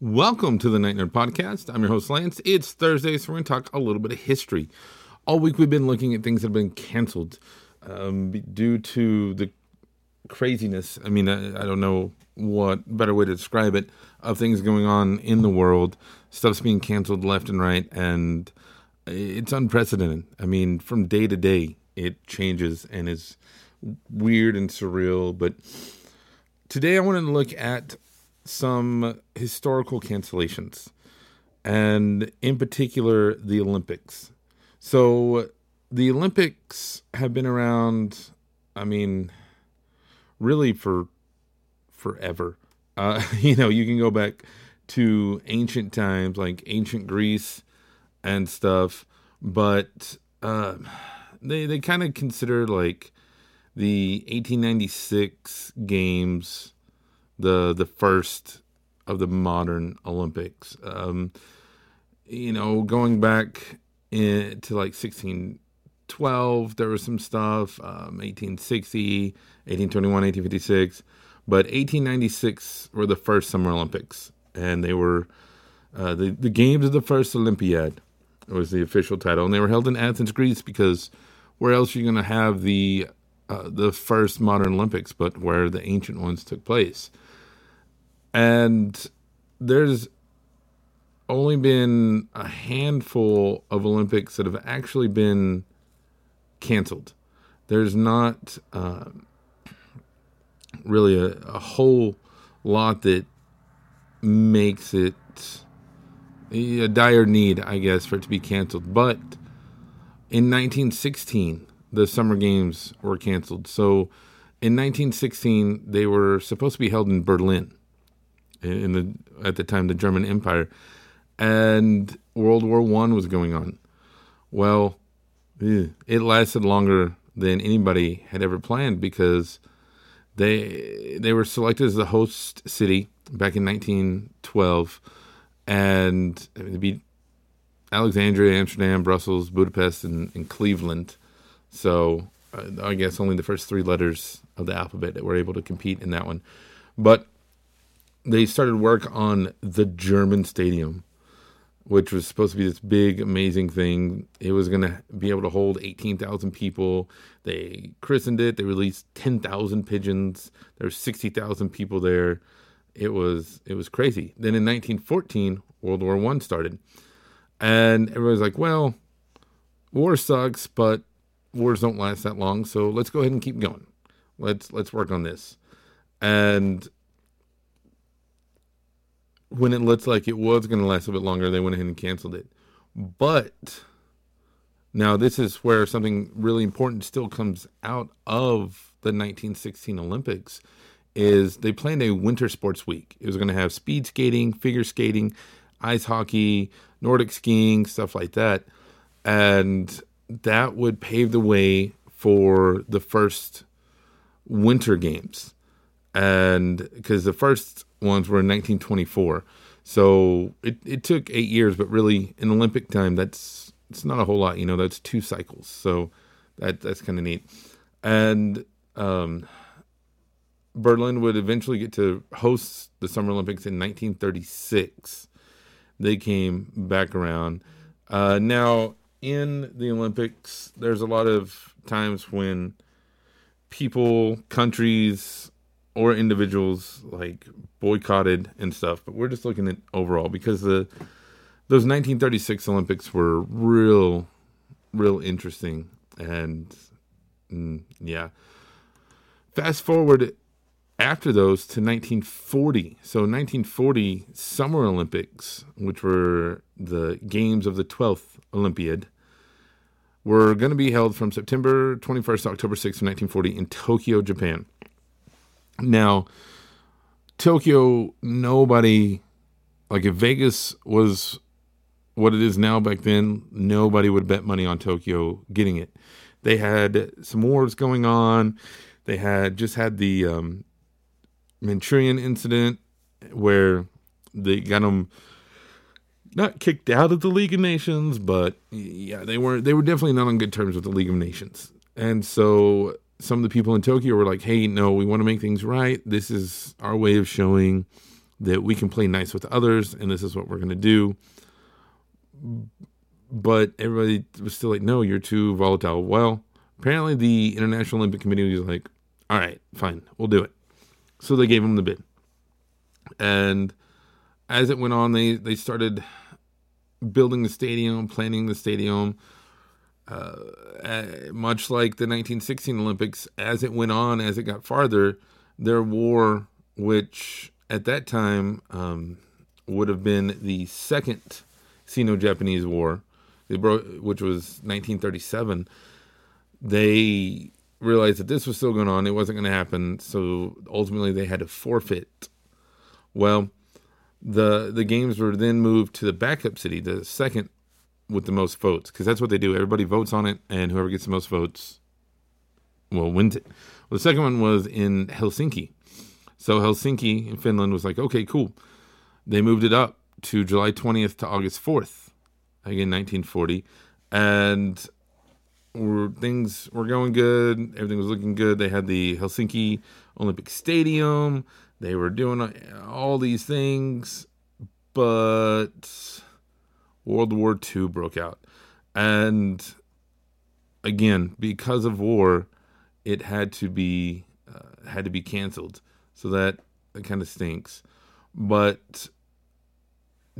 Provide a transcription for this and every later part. Welcome to the Night Nerd Podcast. I'm your host, Lance. It's Thursday, so we're going to talk a little bit of history. All week we've been looking at things that have been canceled due to the craziness. I mean, I don't know what better way to describe it, of things going on in the world. Stuff's being canceled left and right, and it's unprecedented. I mean, from day to day, it changes and is weird and surreal. But today I want to look at some historical cancellations, and in particular, the Olympics. So the Olympics have been around, I mean, really for forever. You can go back to ancient times, like ancient Greece and stuff, but they kind of consider like the 1896 games the first of the modern Olympics. Going back to like 1612, there was some stuff, 1860, 1821, 1856, but 1896 were the first Summer Olympics, and they were the games of the first Olympiad was the official title, and they were held in Athens, Greece, because where else are you going to have the first modern Olympics but where the ancient ones took place? And there's only been a handful of Olympics that have actually been canceled. There's not really a whole lot that makes it a dire need, I guess, for it to be canceled. But in 1916, the Summer Games were canceled. So in 1916, they were supposed to be held in Berlin, at the time, the German Empire, and World War I was going on. Well, it lasted longer than anybody had ever planned, because they were selected as the host city back in 1912, and it beat Alexandria, Amsterdam, Brussels, Budapest, and Cleveland. So I guess only the first three letters of the alphabet that were able to compete in that one. But they started work on the German Stadium, which was supposed to be this big, amazing thing. It was going to be able to hold 18,000 people. They christened it. They released 10,000 pigeons. There were 60,000 people there. It was crazy. Then in 1914, World War I started. And everybody's like, well, war sucks, but wars don't last that long, so let's go ahead and keep going. Let's work on this. And when it looked like it was going to last a bit longer, they went ahead and canceled it. But now this is where something really important still comes out of the 1916 Olympics, is they planned a winter sports week. It was going to have speed skating, figure skating, ice hockey, Nordic skiing, stuff like that. And that would pave the way for the first Winter Games, and because the first ones were in 1924, so it took 8 years. But really, in Olympic time, it's not a whole lot. That's two cycles, so that's kind of neat. And Berlin would eventually get to host the Summer Olympics in 1936. They came back around. Now, in the Olympics, there's a lot of times when people, countries, or individuals like boycotted and stuff, but we're just looking at overall, because those 1936 Olympics were real, real interesting. And yeah, fast forward after those to 1940. So 1940 Summer Olympics, which were the games of the 12th Olympiad, were going to be held from September 21st to October 6th, 1940 in Tokyo, Japan. Now, Tokyo, nobody like if Vegas was what it is now back then, nobody would bet money on Tokyo getting it. They had some wars going on. They had just had the Manchurian incident where they got them not kicked out of the League of Nations, but yeah, they were definitely not on good terms with the League of Nations. And so some of the people in Tokyo were like, hey, no, we want to make things right. This is our way of showing that we can play nice with others, and this is what we're going to do. But everybody was still like, no, you're too volatile. Well, apparently the International Olympic Committee was like, all right, fine, we'll do it. So they gave them the bid. And as it went on, they started building the stadium, planning the stadium. Much like the 1916 Olympics, as it went on, as it got farther, their war, which at that time would have been the second Sino-Japanese War, which was 1937, they realized that this was still going on. It wasn't going to happen, so ultimately they had to forfeit. Well, the games were then moved to the backup city, the second with the most votes, because that's what they do. Everybody votes on it, and whoever gets the most votes, well, wins it. Well, the second one was in Helsinki. So Helsinki in Finland was like, okay, cool. They moved it up to July 20th to August 4th, again, 1940. And things were going good. Everything was looking good. They had the Helsinki Olympic Stadium. They were doing all these things, but World War II broke out. And again, because of war, it had to be canceled. So that kind of stinks. But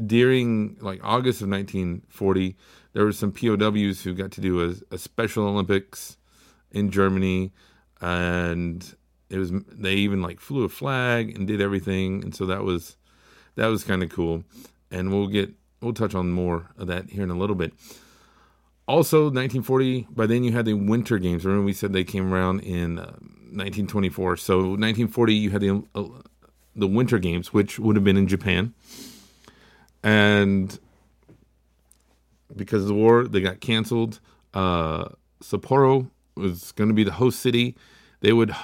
during like August of 1940, there were some POWs who got to do a Special Olympics in Germany, and they even like flew a flag and did everything. And so that was kind of cool. And we'll touch on more of that here in a little bit. Also, 1940, by then you had the Winter Games. Remember we said they came around in 1924. So 1940, you had the Winter Games, which would have been in Japan. And because of the war, they got canceled. Sapporo was going to be the host city. They would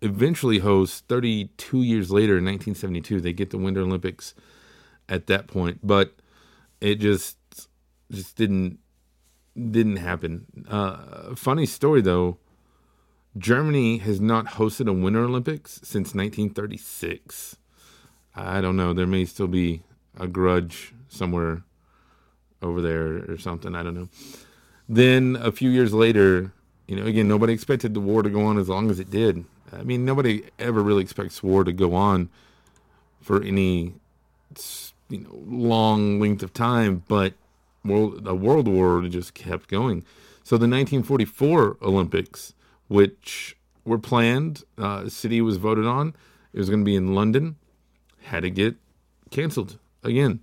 eventually host 32 years later in 1972. They get the Winter Olympics at that point. But it just didn't happen. Funny story though, Germany has not hosted a Winter Olympics since 1936. I don't know. There may still be a grudge somewhere over there or something. I don't know. Then a few years later, again, nobody expected the war to go on as long as it did. I mean, nobody ever really expects war to go on for any long length of time, but a world war just kept going. So the 1944 Olympics, which were planned, city was voted on, it was going to be in London, had to get canceled again.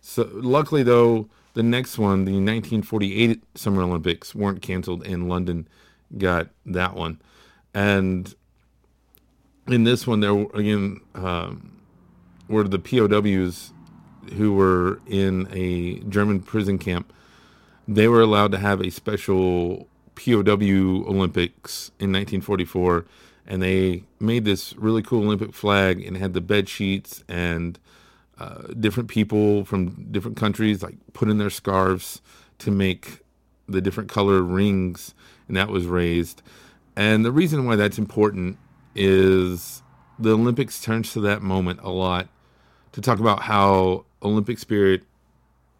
So luckily though, the next one, the 1948 Summer Olympics, weren't canceled, and London got that one. And in this one, there again were the POWs who were in a German prison camp. They were allowed to have a special POW Olympics in 1944, and they made this really cool Olympic flag and had the bed sheets and different people from different countries like put in their scarves to make the different color rings, and that was raised. And the reason why that's important is the Olympics turns to that moment a lot to talk about how Olympic spirit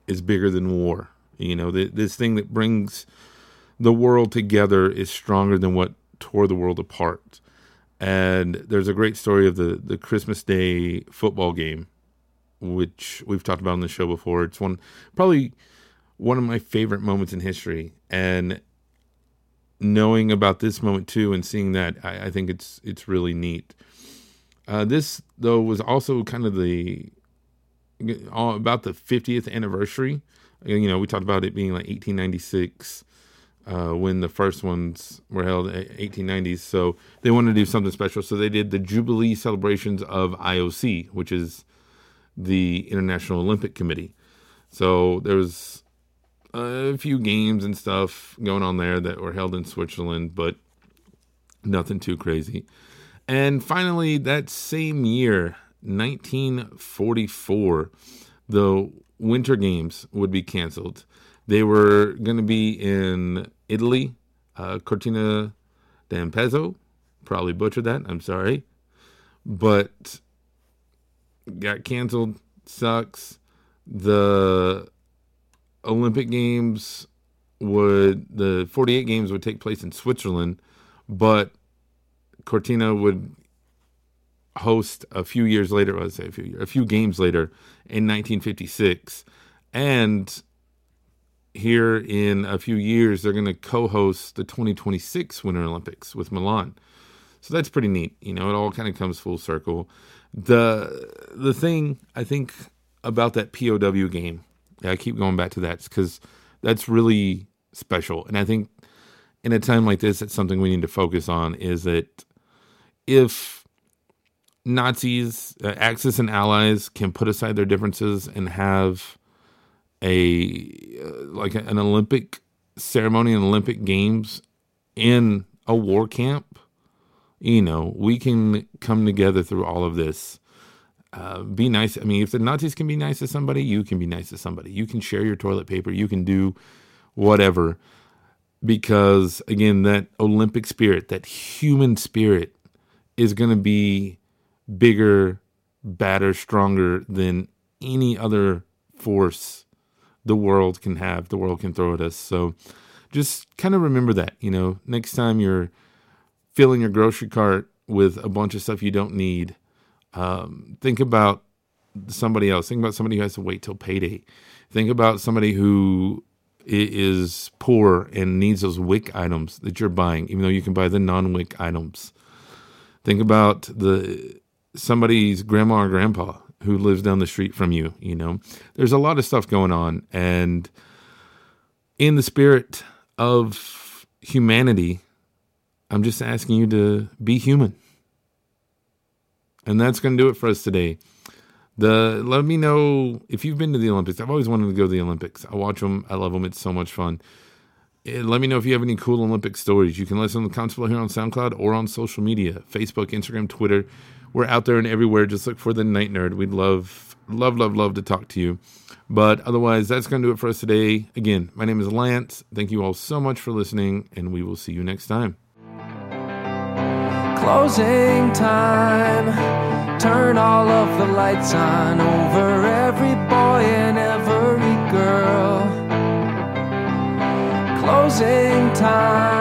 is bigger than war. This thing that brings the world together is stronger than what tore the world apart. And there's a great story of the Christmas Day football game, which we've talked about on the show before. It's probably one of my favorite moments in history. And knowing about this moment too and seeing that, I think it's really neat. This, though, was also kind of about the 50th anniversary. We talked about it being like 1896 when the first ones were held, 1890s. So they wanted to do something special. So they did the Jubilee celebrations of IOC, which is the International Olympic Committee. So there was a few games and stuff going on there that were held in Switzerland, but nothing too crazy. And finally, that same year, 1944, the Winter Games would be canceled. They were going to be in Italy, Cortina d'Ampezzo. Probably butchered that, I'm sorry. But got canceled, sucks. The Olympic Games the 48 Games would take place in Switzerland, but Cortina would host a few years later, a few games later in 1956. And here in a few years, they're going to co-host the 2026 Winter Olympics with Milan. So that's pretty neat. You know, it all kind of comes full circle. The thing I think about that POW game, I keep going back to that because that's really special. And I think in a time like this, that's something we need to focus on, is that if Nazis, Axis and allies can put aside their differences and have an Olympic ceremony and Olympic games in a war camp, you know, we can come together through all of this. Be nice. I mean, if the Nazis can be nice to somebody, you can be nice to somebody. You can share your toilet paper. You can do whatever. Because, again, that Olympic spirit, that human spirit is going to be bigger, badder, stronger than any other force the world can have, the world can throw at us. So just kind of remember that, you know, next time you're filling your grocery cart with a bunch of stuff you don't need, think about somebody else. Think about somebody who has to wait till payday. Think about somebody who is poor and needs those WIC items that you're buying, even though you can buy the non-WIC items. Think about somebody's grandma or grandpa who lives down the street from you, you know. There's a lot of stuff going on. And in the spirit of humanity, I'm just asking you to be human. And that's going to do it for us today. Let me know if you've been to the Olympics. I've always wanted to go to the Olympics. I watch them. I love them. It's so much fun. Let me know if you have any cool Olympic stories. You can listen to the comments below here on SoundCloud or on social media, Facebook, Instagram, Twitter. We're out there and everywhere. Just look for The Night Nerd. We'd love, love, love, love to talk to you. But otherwise, that's going to do it for us today. Again, my name is Lance. Thank you all so much for listening, and we will see you next time. Closing time. Turn all of the lights on over every boy and every girl. Closing time.